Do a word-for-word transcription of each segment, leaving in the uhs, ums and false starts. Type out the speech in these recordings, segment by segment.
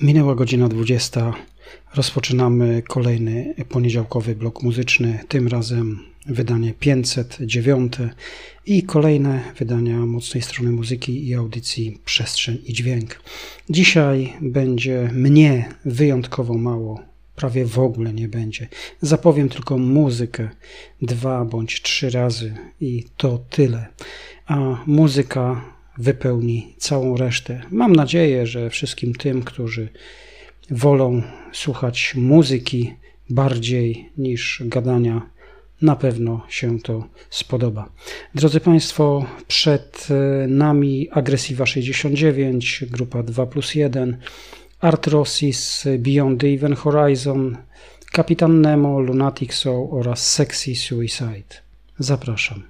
Minęła godzina dwudziesta. Rozpoczynamy kolejny poniedziałkowy blok muzyczny, tym razem wydanie pięćset dziewięć i kolejne wydania Mocnej Strony Muzyki i audycji Przestrzeń i Dźwięk. Dzisiaj będzie mnie wyjątkowo mało, prawie w ogóle nie będzie. Zapowiem tylko muzykę dwa bądź trzy razy i to tyle, a muzyka wypełni całą resztę. Mam nadzieję, że wszystkim tym, którzy wolą słuchać muzyki bardziej niż gadania, na pewno się to spodoba. Drodzy Państwo, przed nami Agresiva sześćdziesiąt dziewięć, Grupa dwa plus jeden, Arthrosis, Beyond Even Horizon, Kapitan Nemo, Lunatic Soul oraz Sexy Suicide. Zapraszam.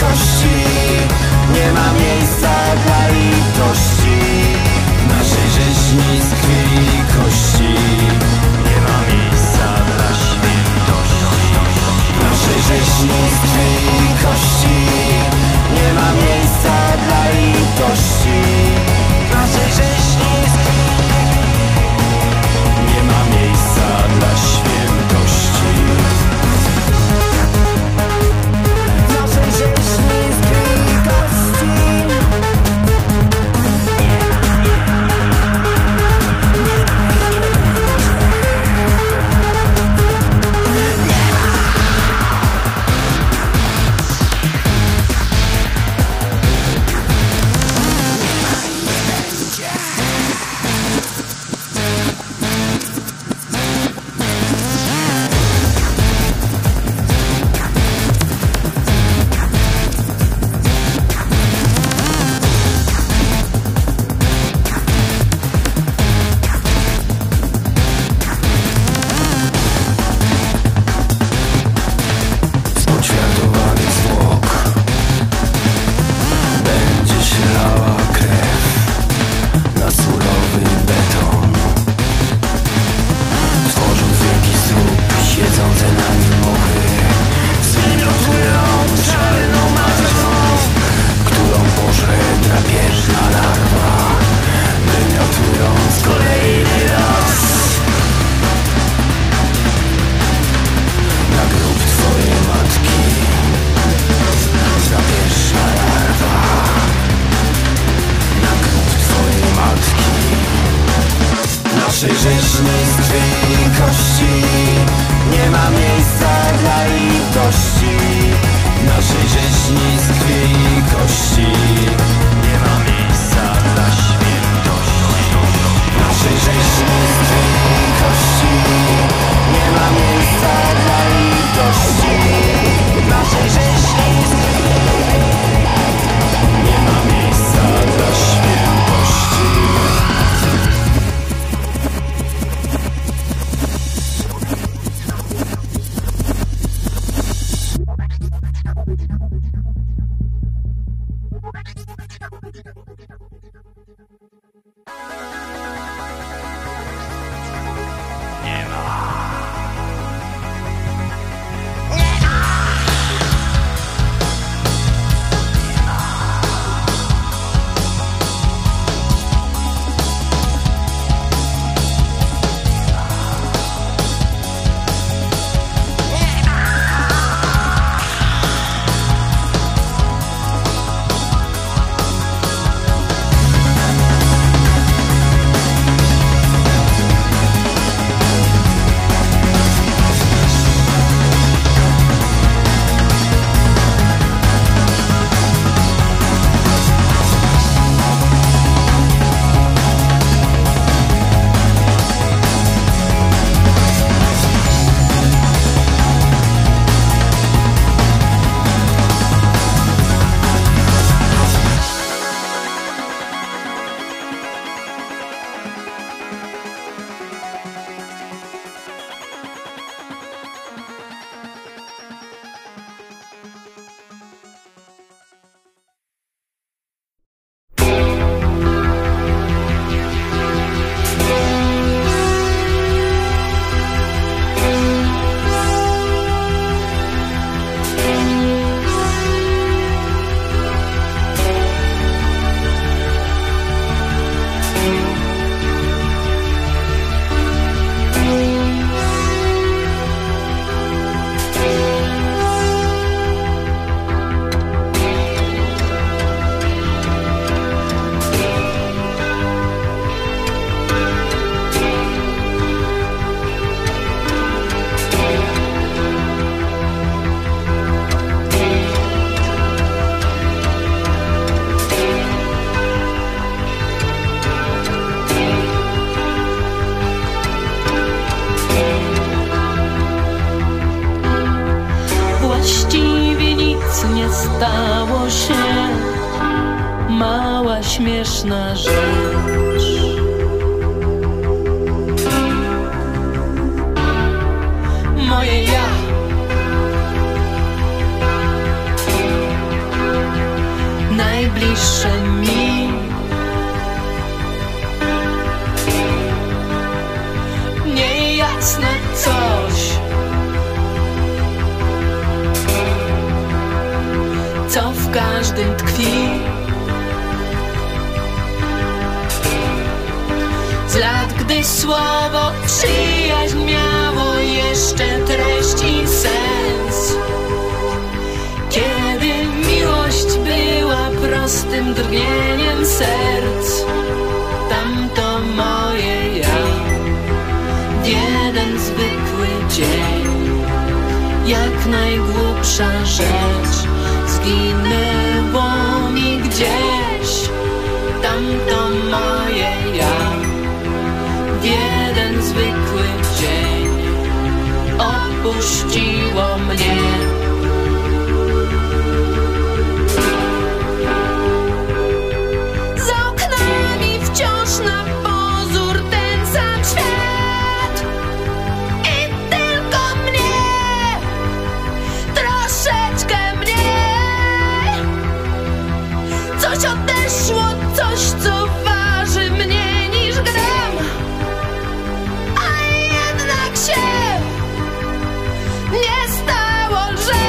Kości nie ma miejsca Przejrzyszny z krwi i kości, nie ma miejsca dla litości. Naszej rzeźni z krwi i kości, nie ma miejsca dla świętości. Naszej rzeźni z krwi i kości, nie ma miejsca dla litości. Naszej rzeźni z krwi nie ma miejsca dla świętości. Nie stało, że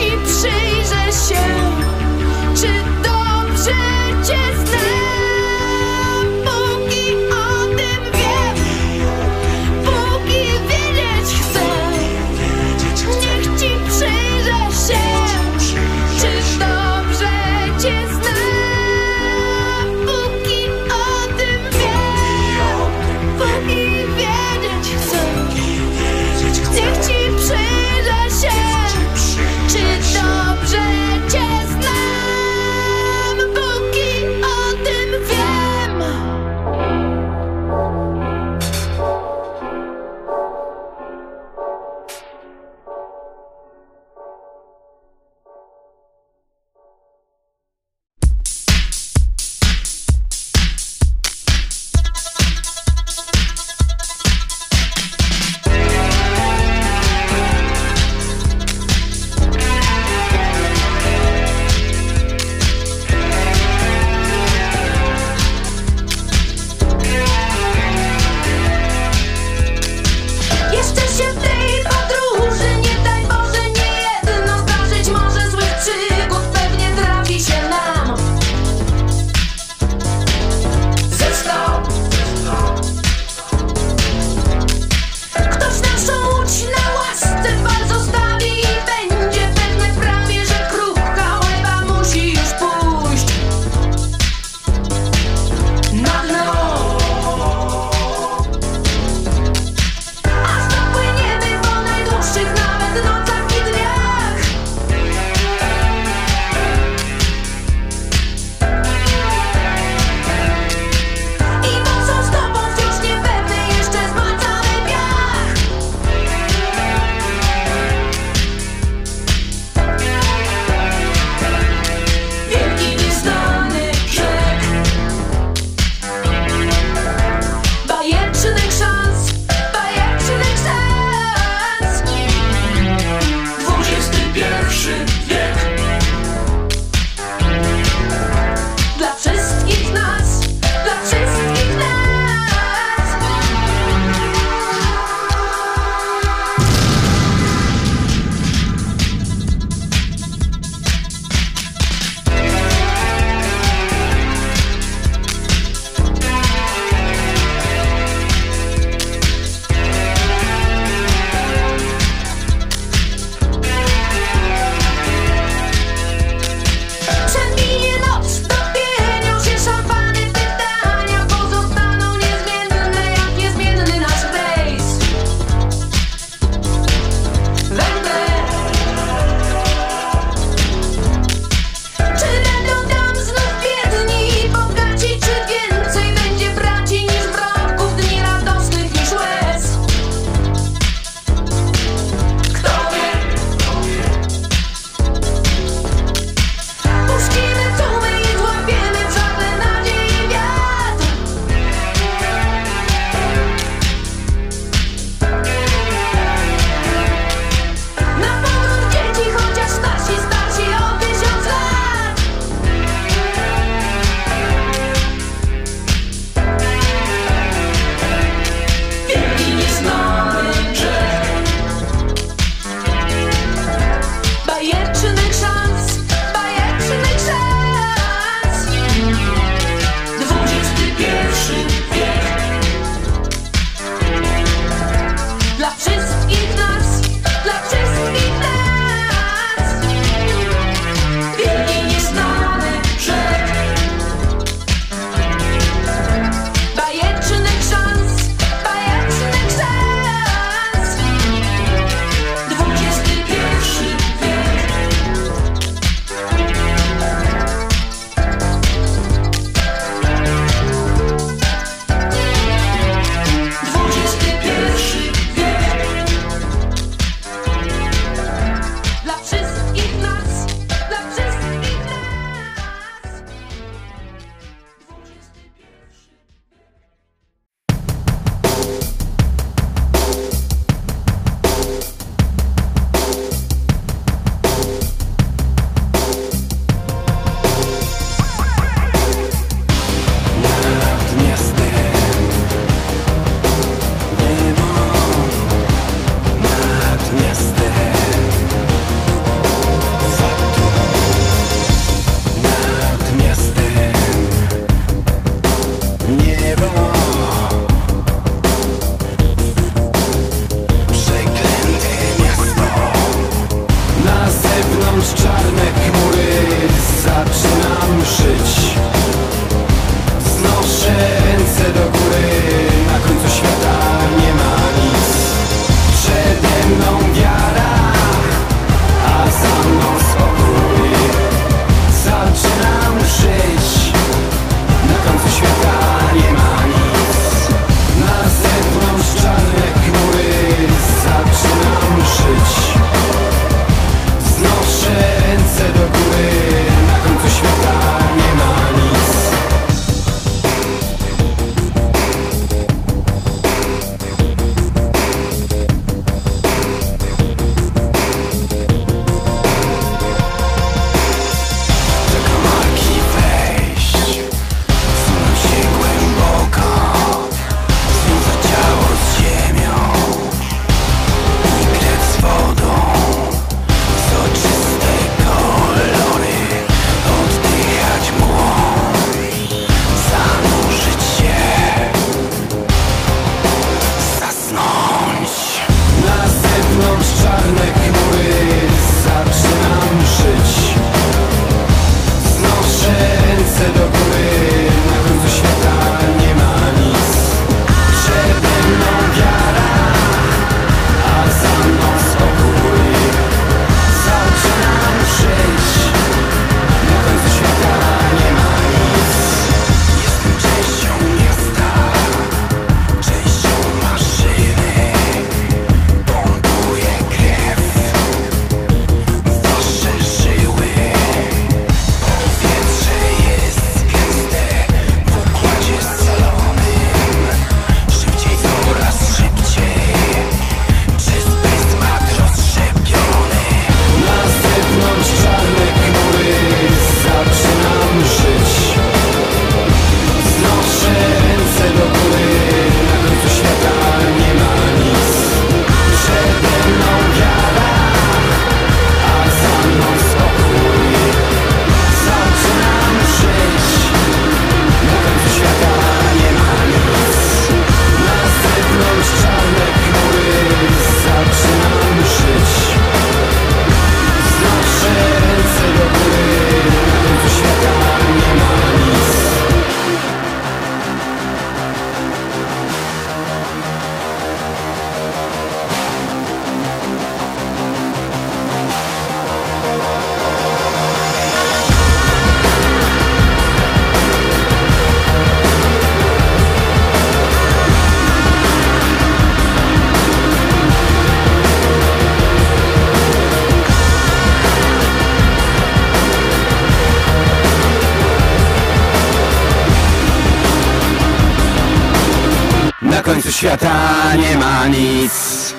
ci przyjrzę się, czy dobrze cię znam. Póki o tym wiem, póki wiedzieć chcę, niech ci przyjrzę się, czy dobrze cię znam. Póki o tym wiem, póki wiedzieć chcę, niech ci przyjrzę się. Stop. końcu świata nie ma nic.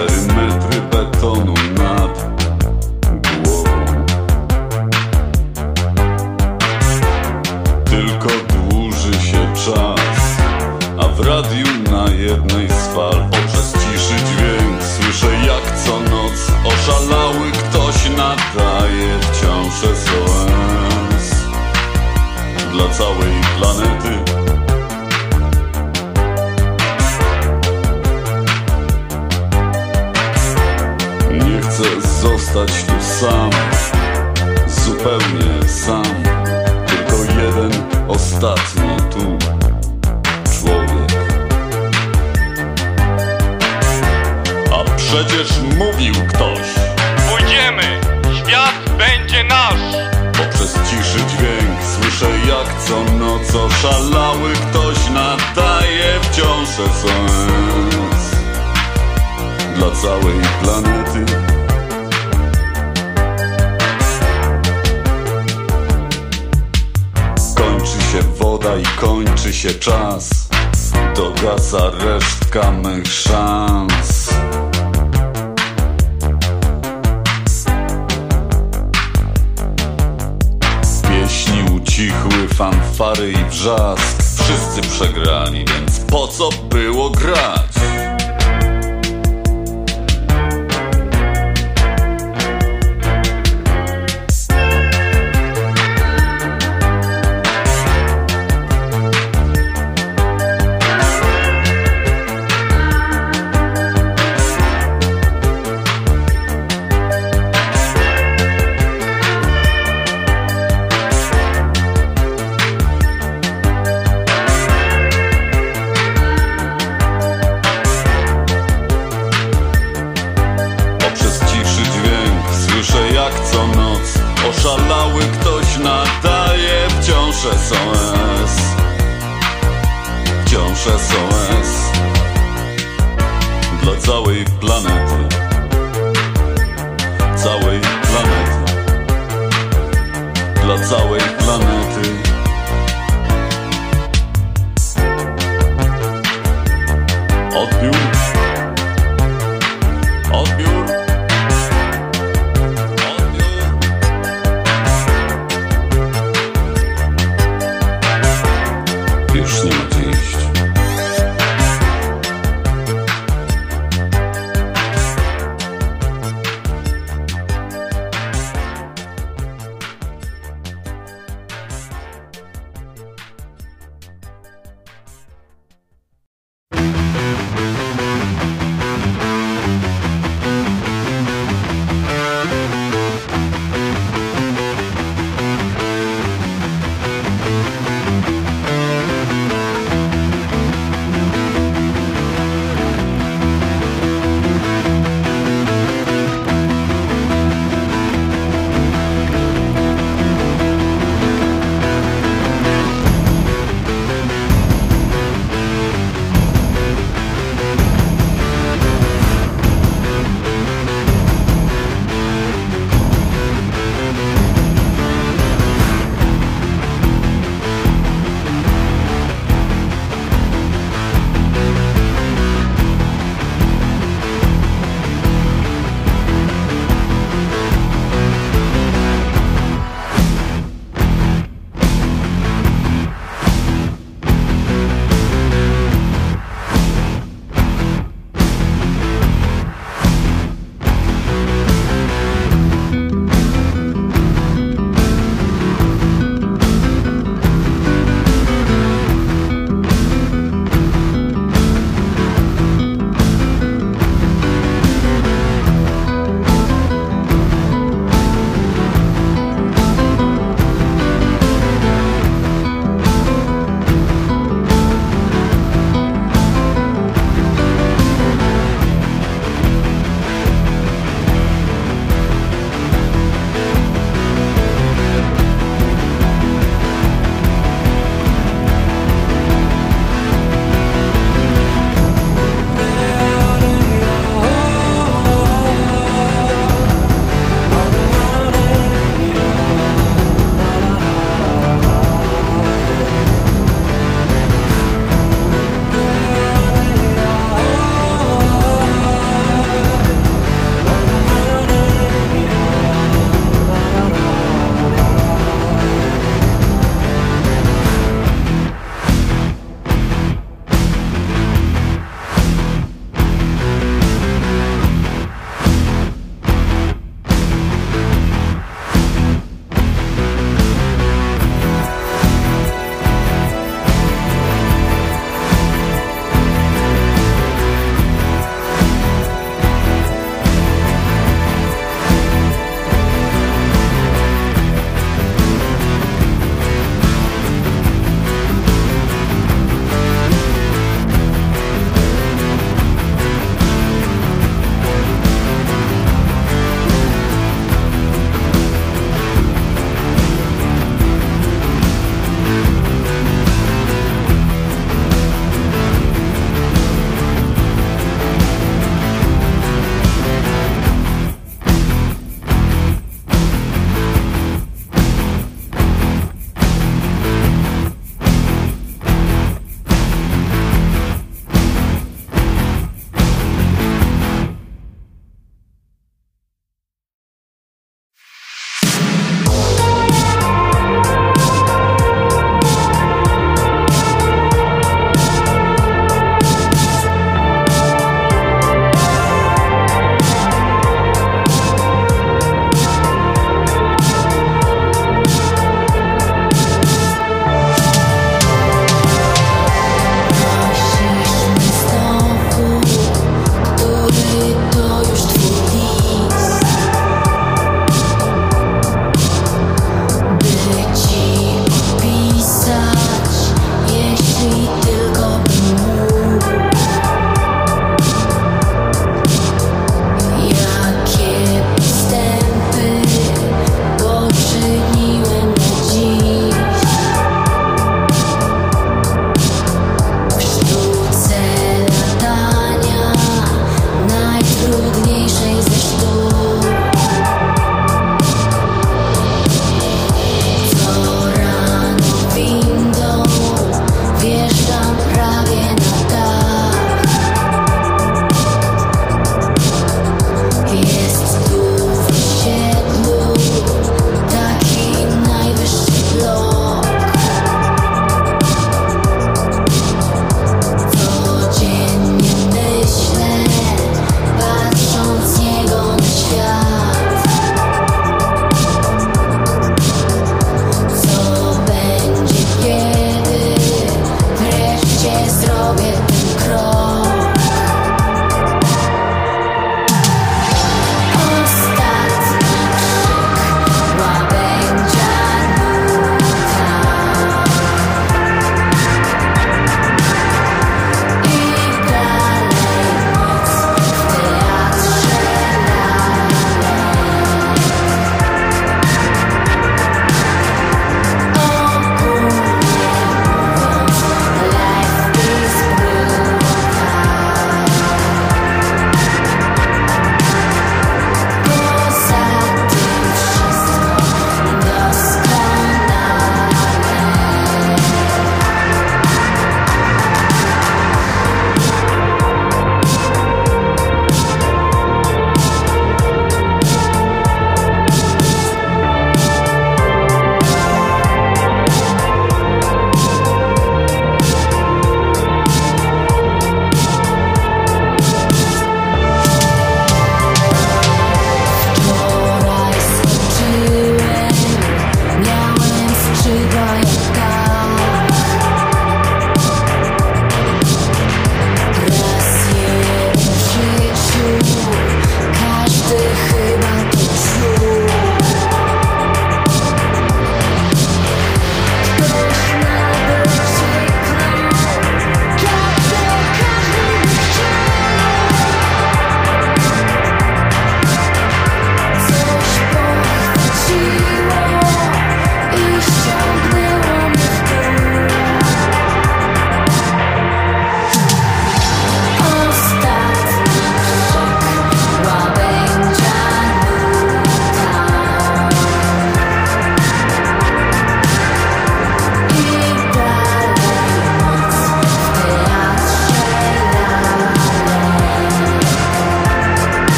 Cztery metry betonu nad głową. Tylko dłuży się czas, a w radiu na jednej z fal poprzez ciszy dźwięk słyszę jak co noc oszalały ktoś nadaje wciąż S O S dla całej planety. Chcę zostać tu sam, zupełnie sam. Tylko jeden ostatni tu człowiek. A przecież mówił ktoś: pójdziemy, świat będzie nasz. Poprzez ciszy dźwięk słyszę jak co noc oszalały ktoś nadaje wciąż S O S dla całej planety. Woda i kończy się czas, dogasa resztka mych szans. Pieśni ucichły, fanfary i wrzask. Wszyscy przegrali, więc po co było grać? S O S dla całej planety, całej planety, dla całej planety. Odbiór, odbiór, odbiór. Już nie ma gdzie iść.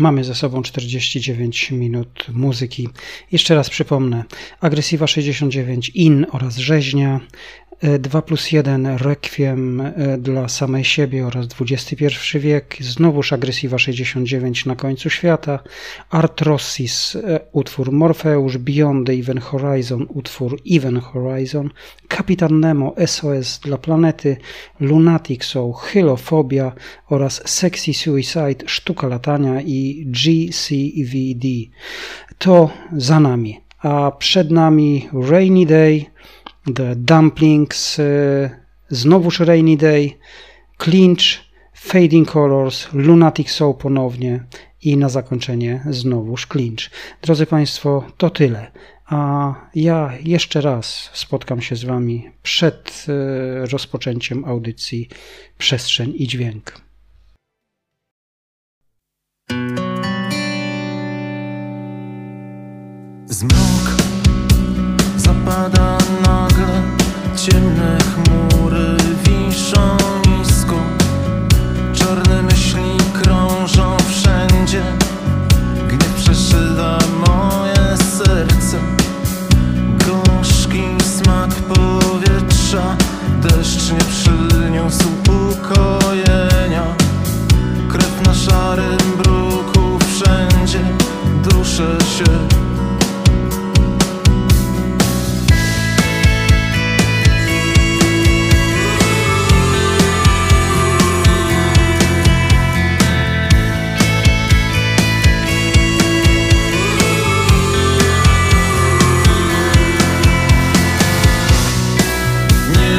Mamy za sobą czterdzieści dziewięć minut muzyki. Jeszcze raz przypomnę, Agresiva sześćdziesiąt dziewięć, In oraz Rzeźnia, dwa plus jeden, Rekwiem dla samej siebie oraz dwudziesty pierwszy wiek, znowuż Agresiva sześćdziesiąt dziewięć, Na końcu świata, Arthrosis, utwór Morfeusz, Beyond Even Horizon, utwór Even Horizon, Kapitan Nemo, S O S dla planety, Lunatic Soul, Chylofobia oraz Sexy Suicide, Sztuka latania i G C V D. To za nami, a przed nami Rainy Day, The Dumplings, znowuż Rainy Day, Clinch, Fading Colors, Lunatic Soul ponownie i na zakończenie znowuż Clinch. Drodzy Państwo, to tyle. A ja jeszcze raz spotkam się z Wami przed rozpoczęciem audycji Przestrzeń i Dźwięk. Zmrok zapada nagle, ciemne chmury wiszą nisko, czarne myśli krążą wszędzie, gniew przeszywa moje serce, gorzki smak powietrza, deszcz nie przyniósł ukojenia, krew na szarym bruku wszędzie, duszę się. Nie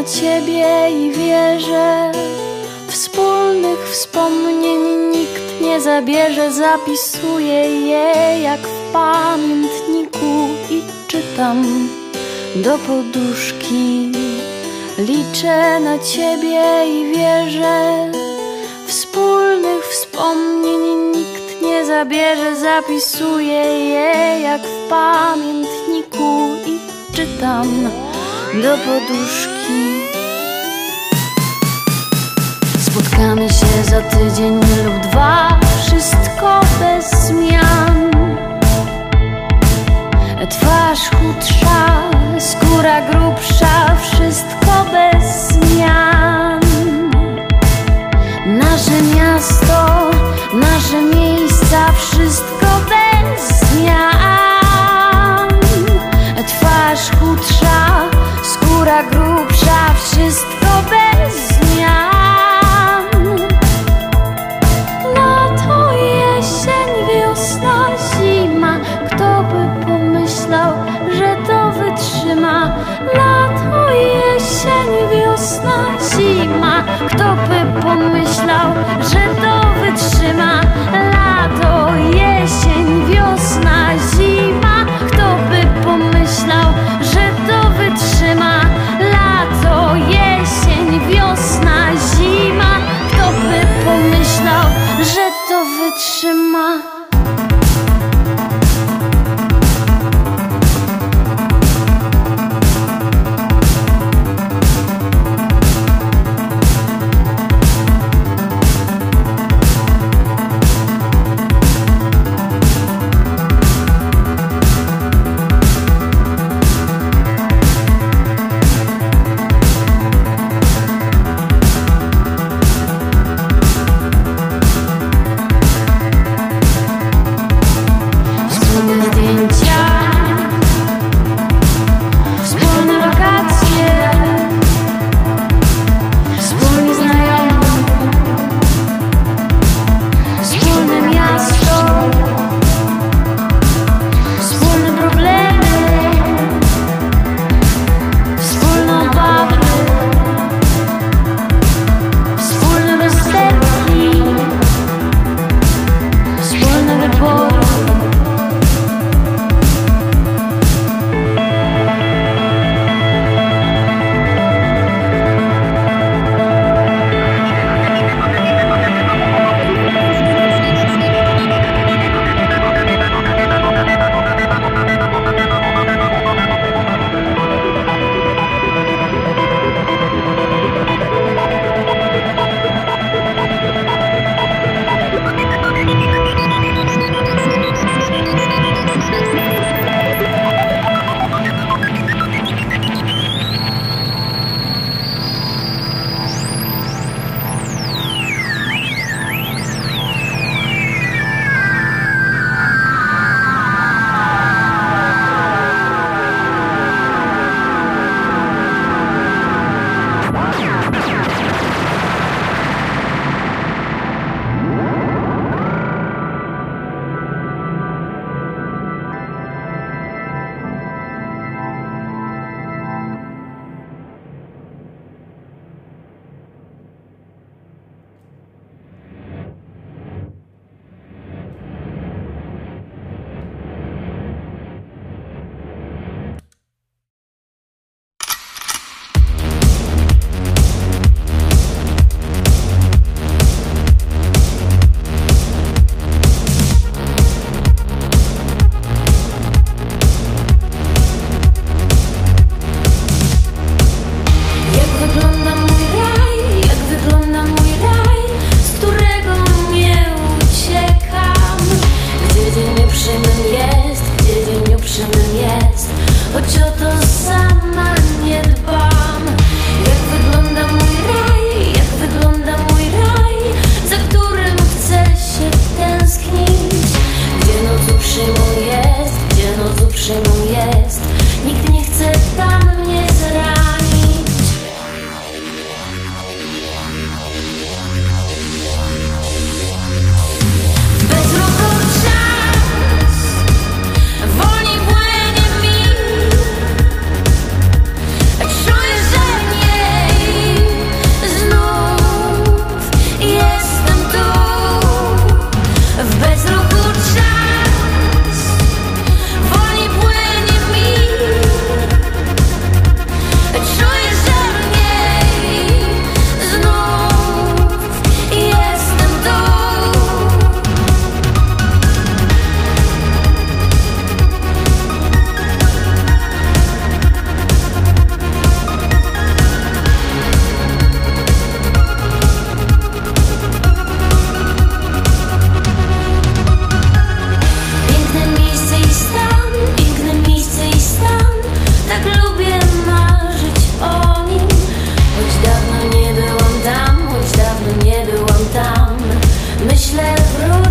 na ciebie i wierzę. Wspólnych wspomnień nikt nie zabierze. Zapisuję je jak w pamiętniku i czytam do poduszki. Liczę na ciebie i wierzę. Wspólnych wspomnień nikt nie zabierze. Zapisuję je jak w pamiętniku i czytam do poduszki. Spotkamy się za tydzień lub dwa. Wszystko bez zmian. Twarz chudsza, skóra grubsza. Wszystko bez zmian. Nasze miasto, nasze miejsca. Wszystko bez zmian. Twarz chudsza, skóra grubsza. Wszystko bez zmian. Lato, jesień, wiosna, zima. Kto by pomyślał, że to wytrzyma? Lato, jesień, wiosna, zima. Kto by pomyślał, że to wytrzyma? Lato, jesień, wiosna, zima. Kto by pomyślał, że to wytrzyma? Lato, jesień, wiosna, zima. Kto by pomyślał, że to wytrzyma?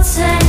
Świat.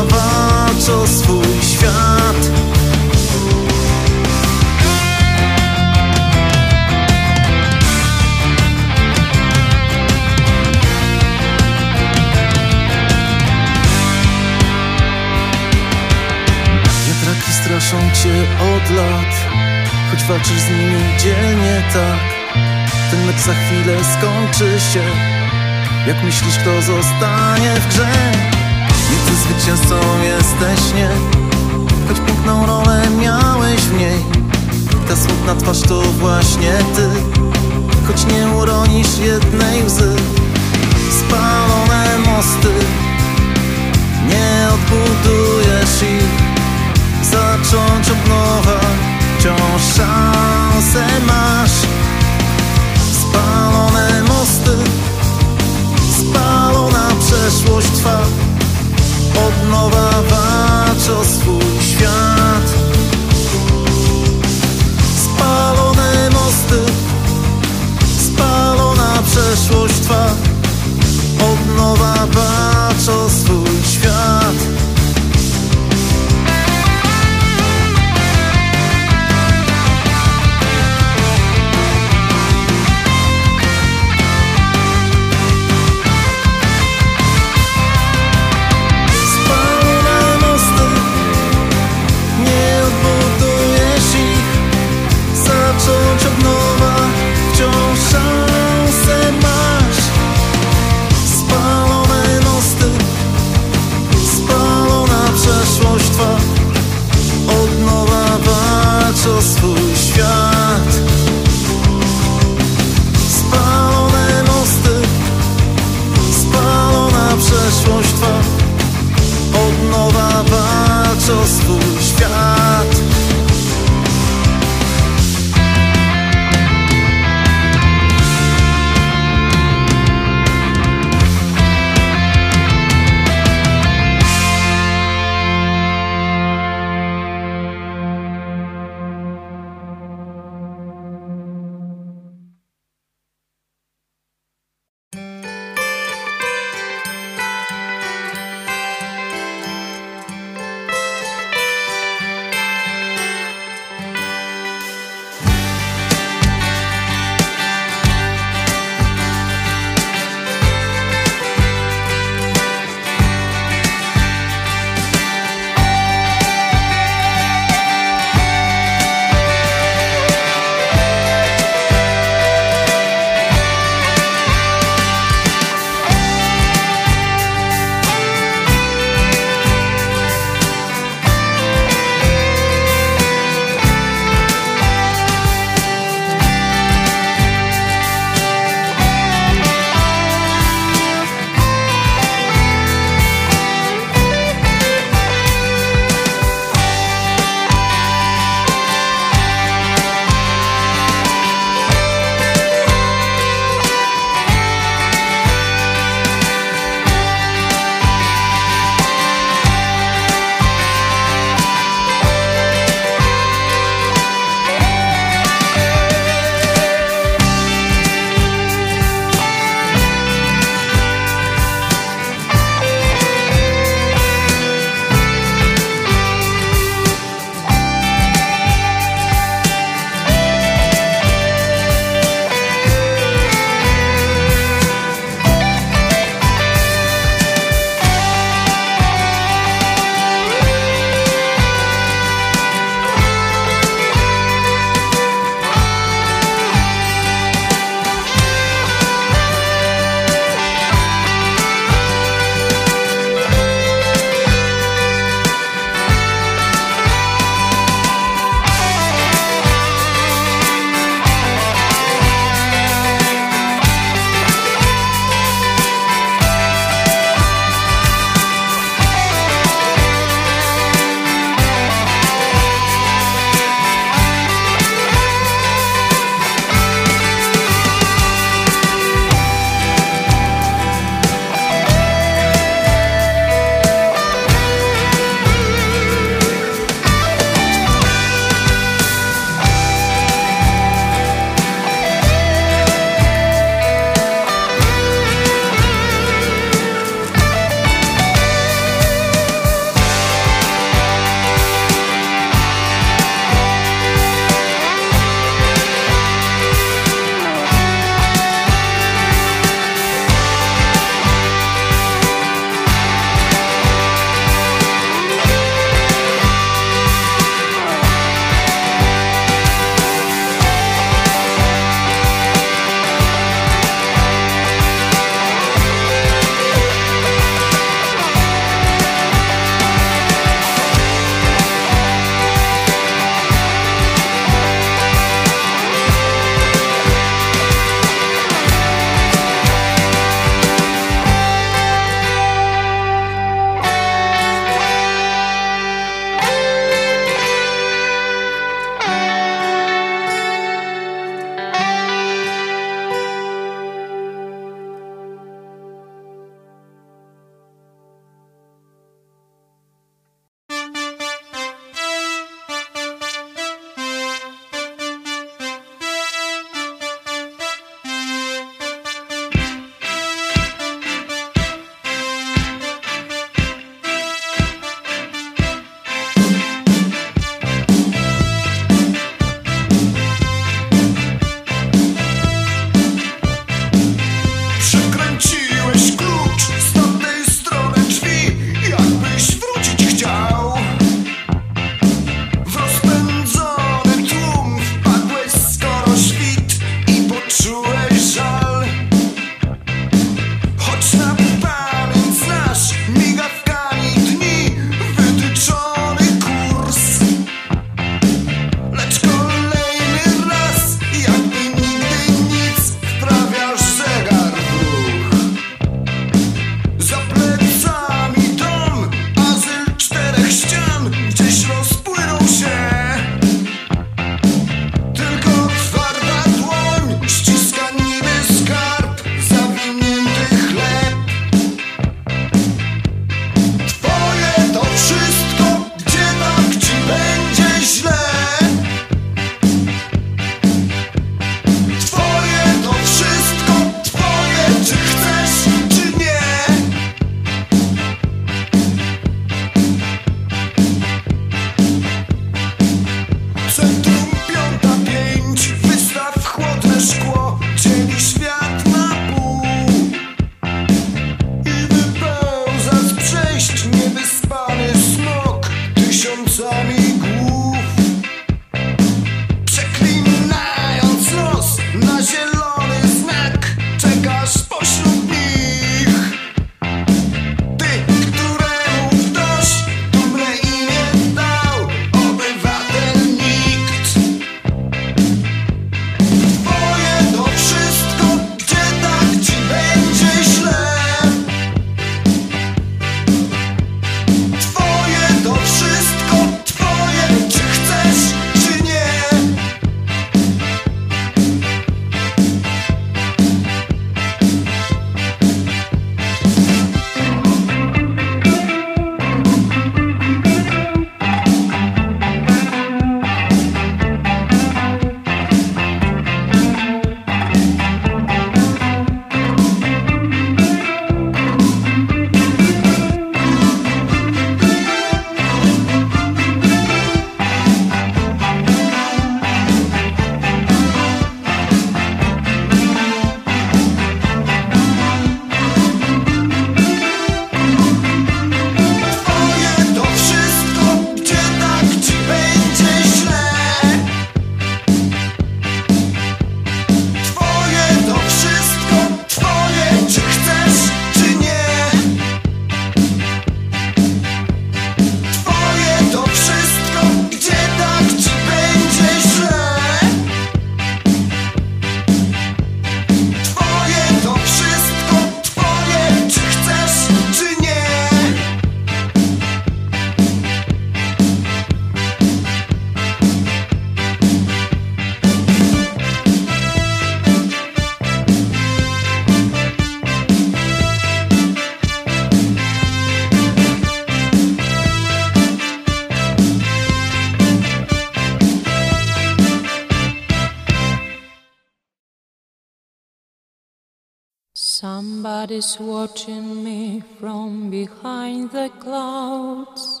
Somebody's watching me from behind the clouds.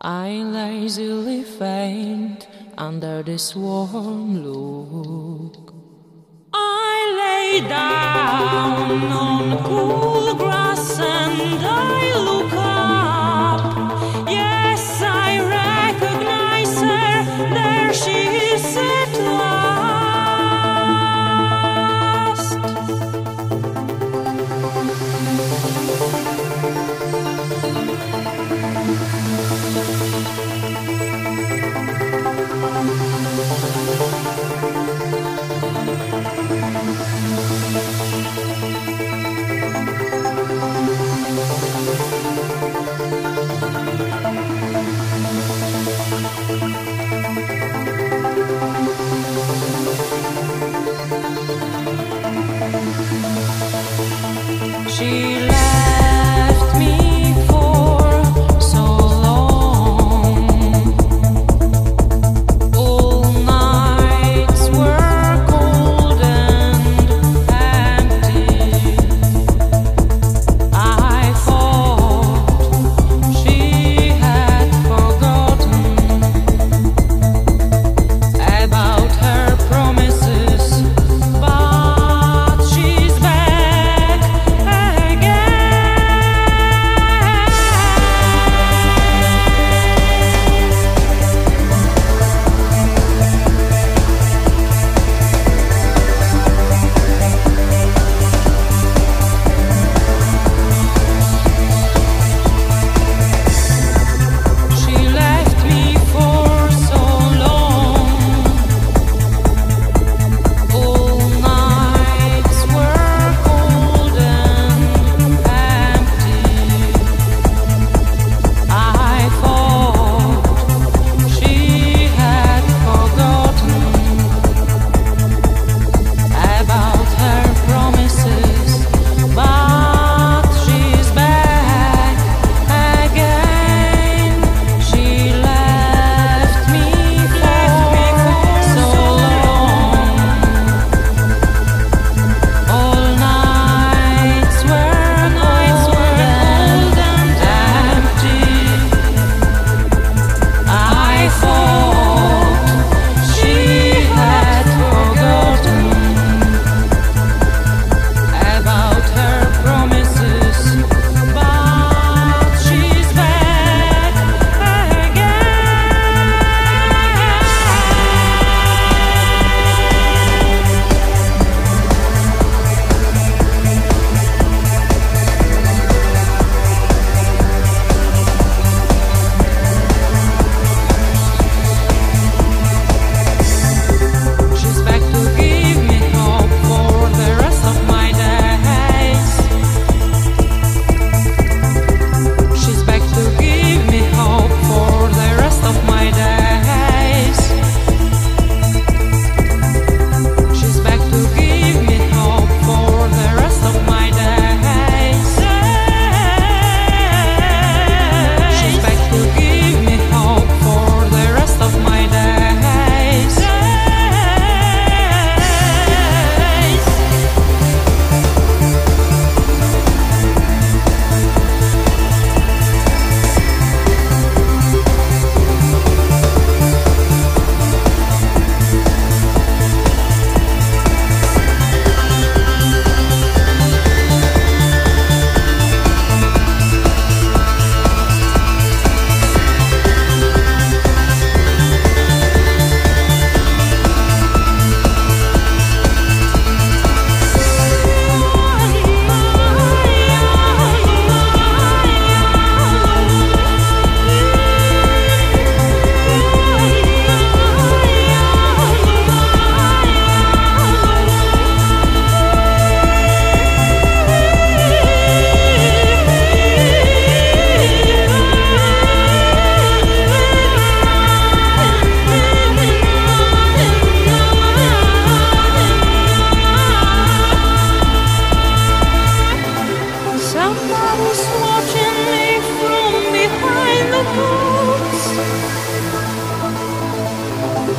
I lazily faint under this warm look. I lay down on cool grass and I look up. Yes, I recognize her, there she is at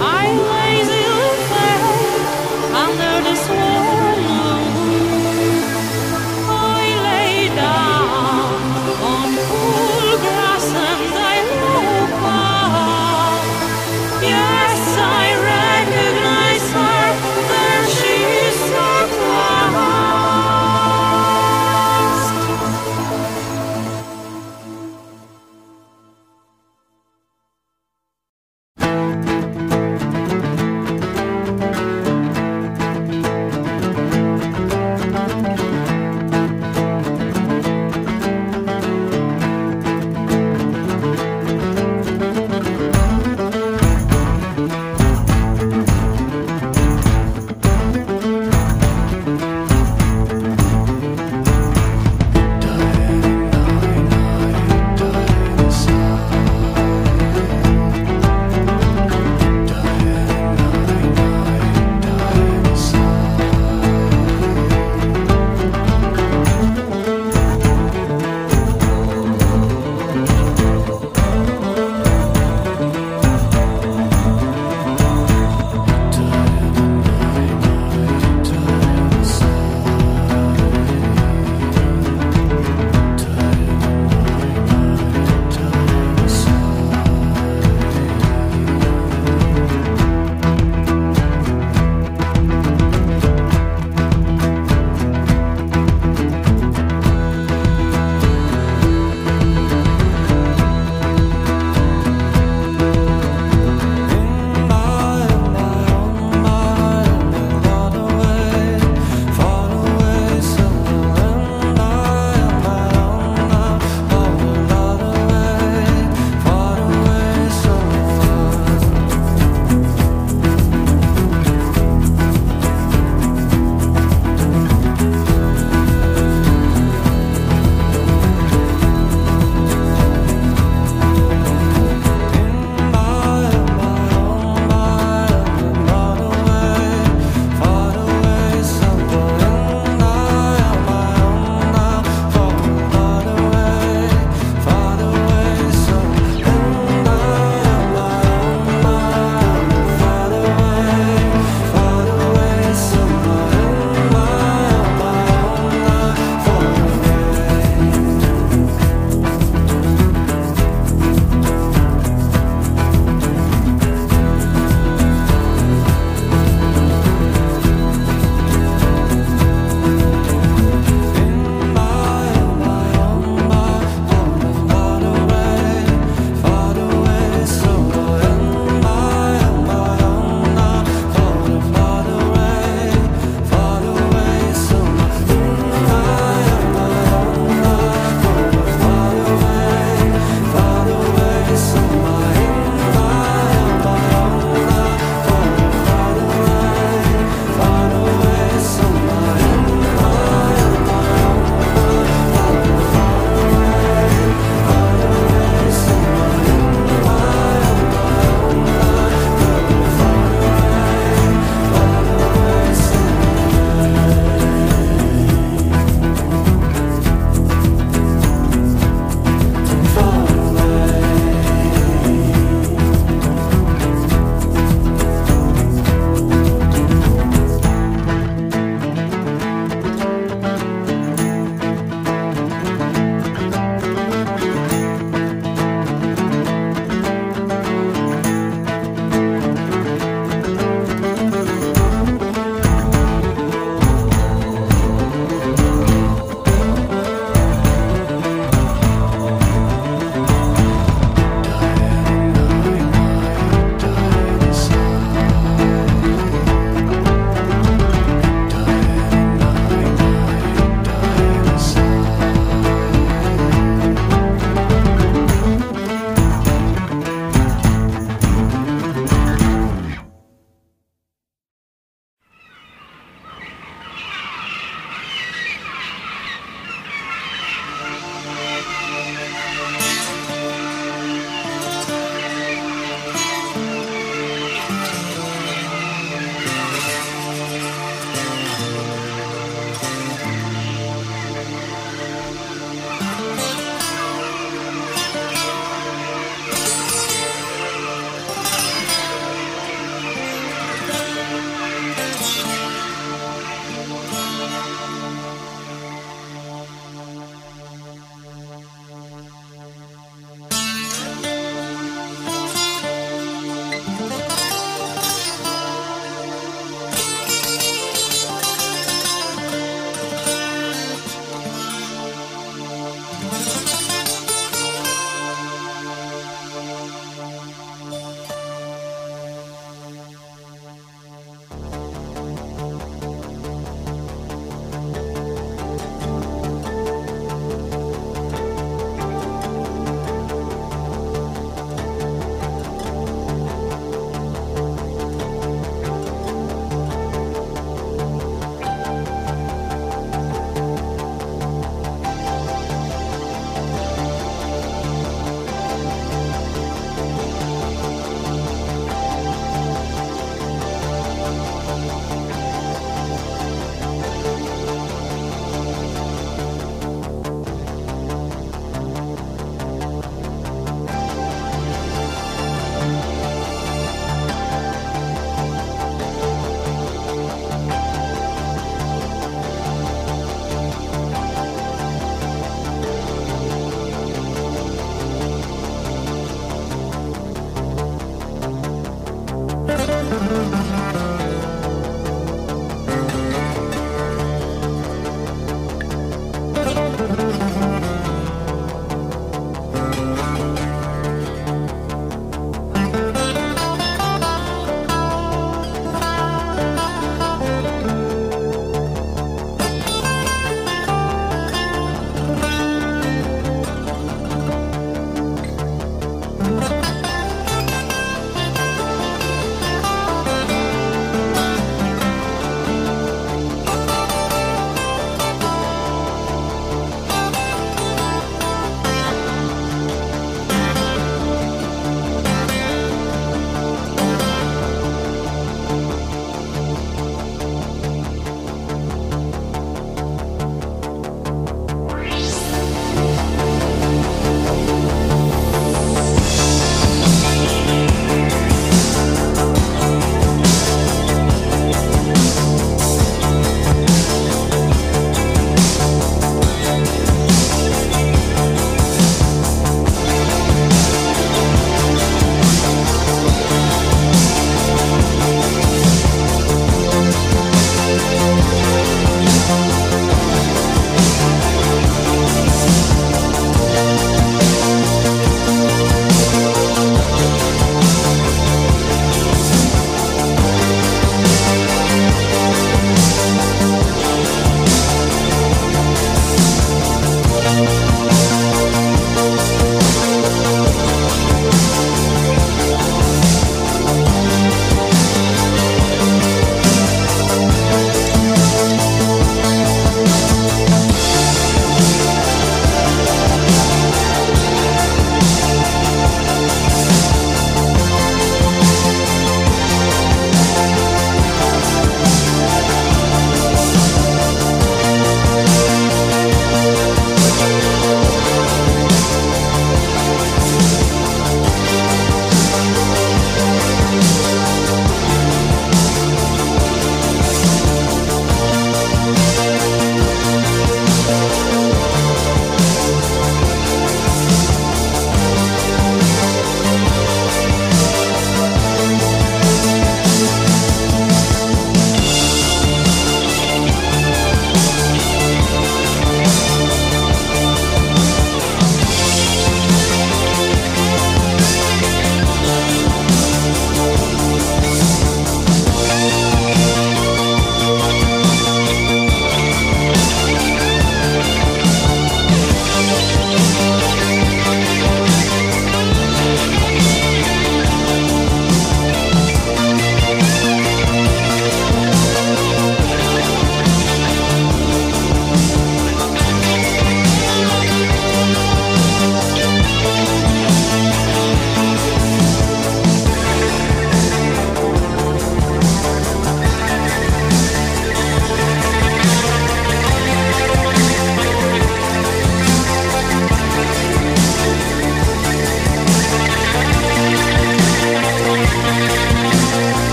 I lazily fell under the snow.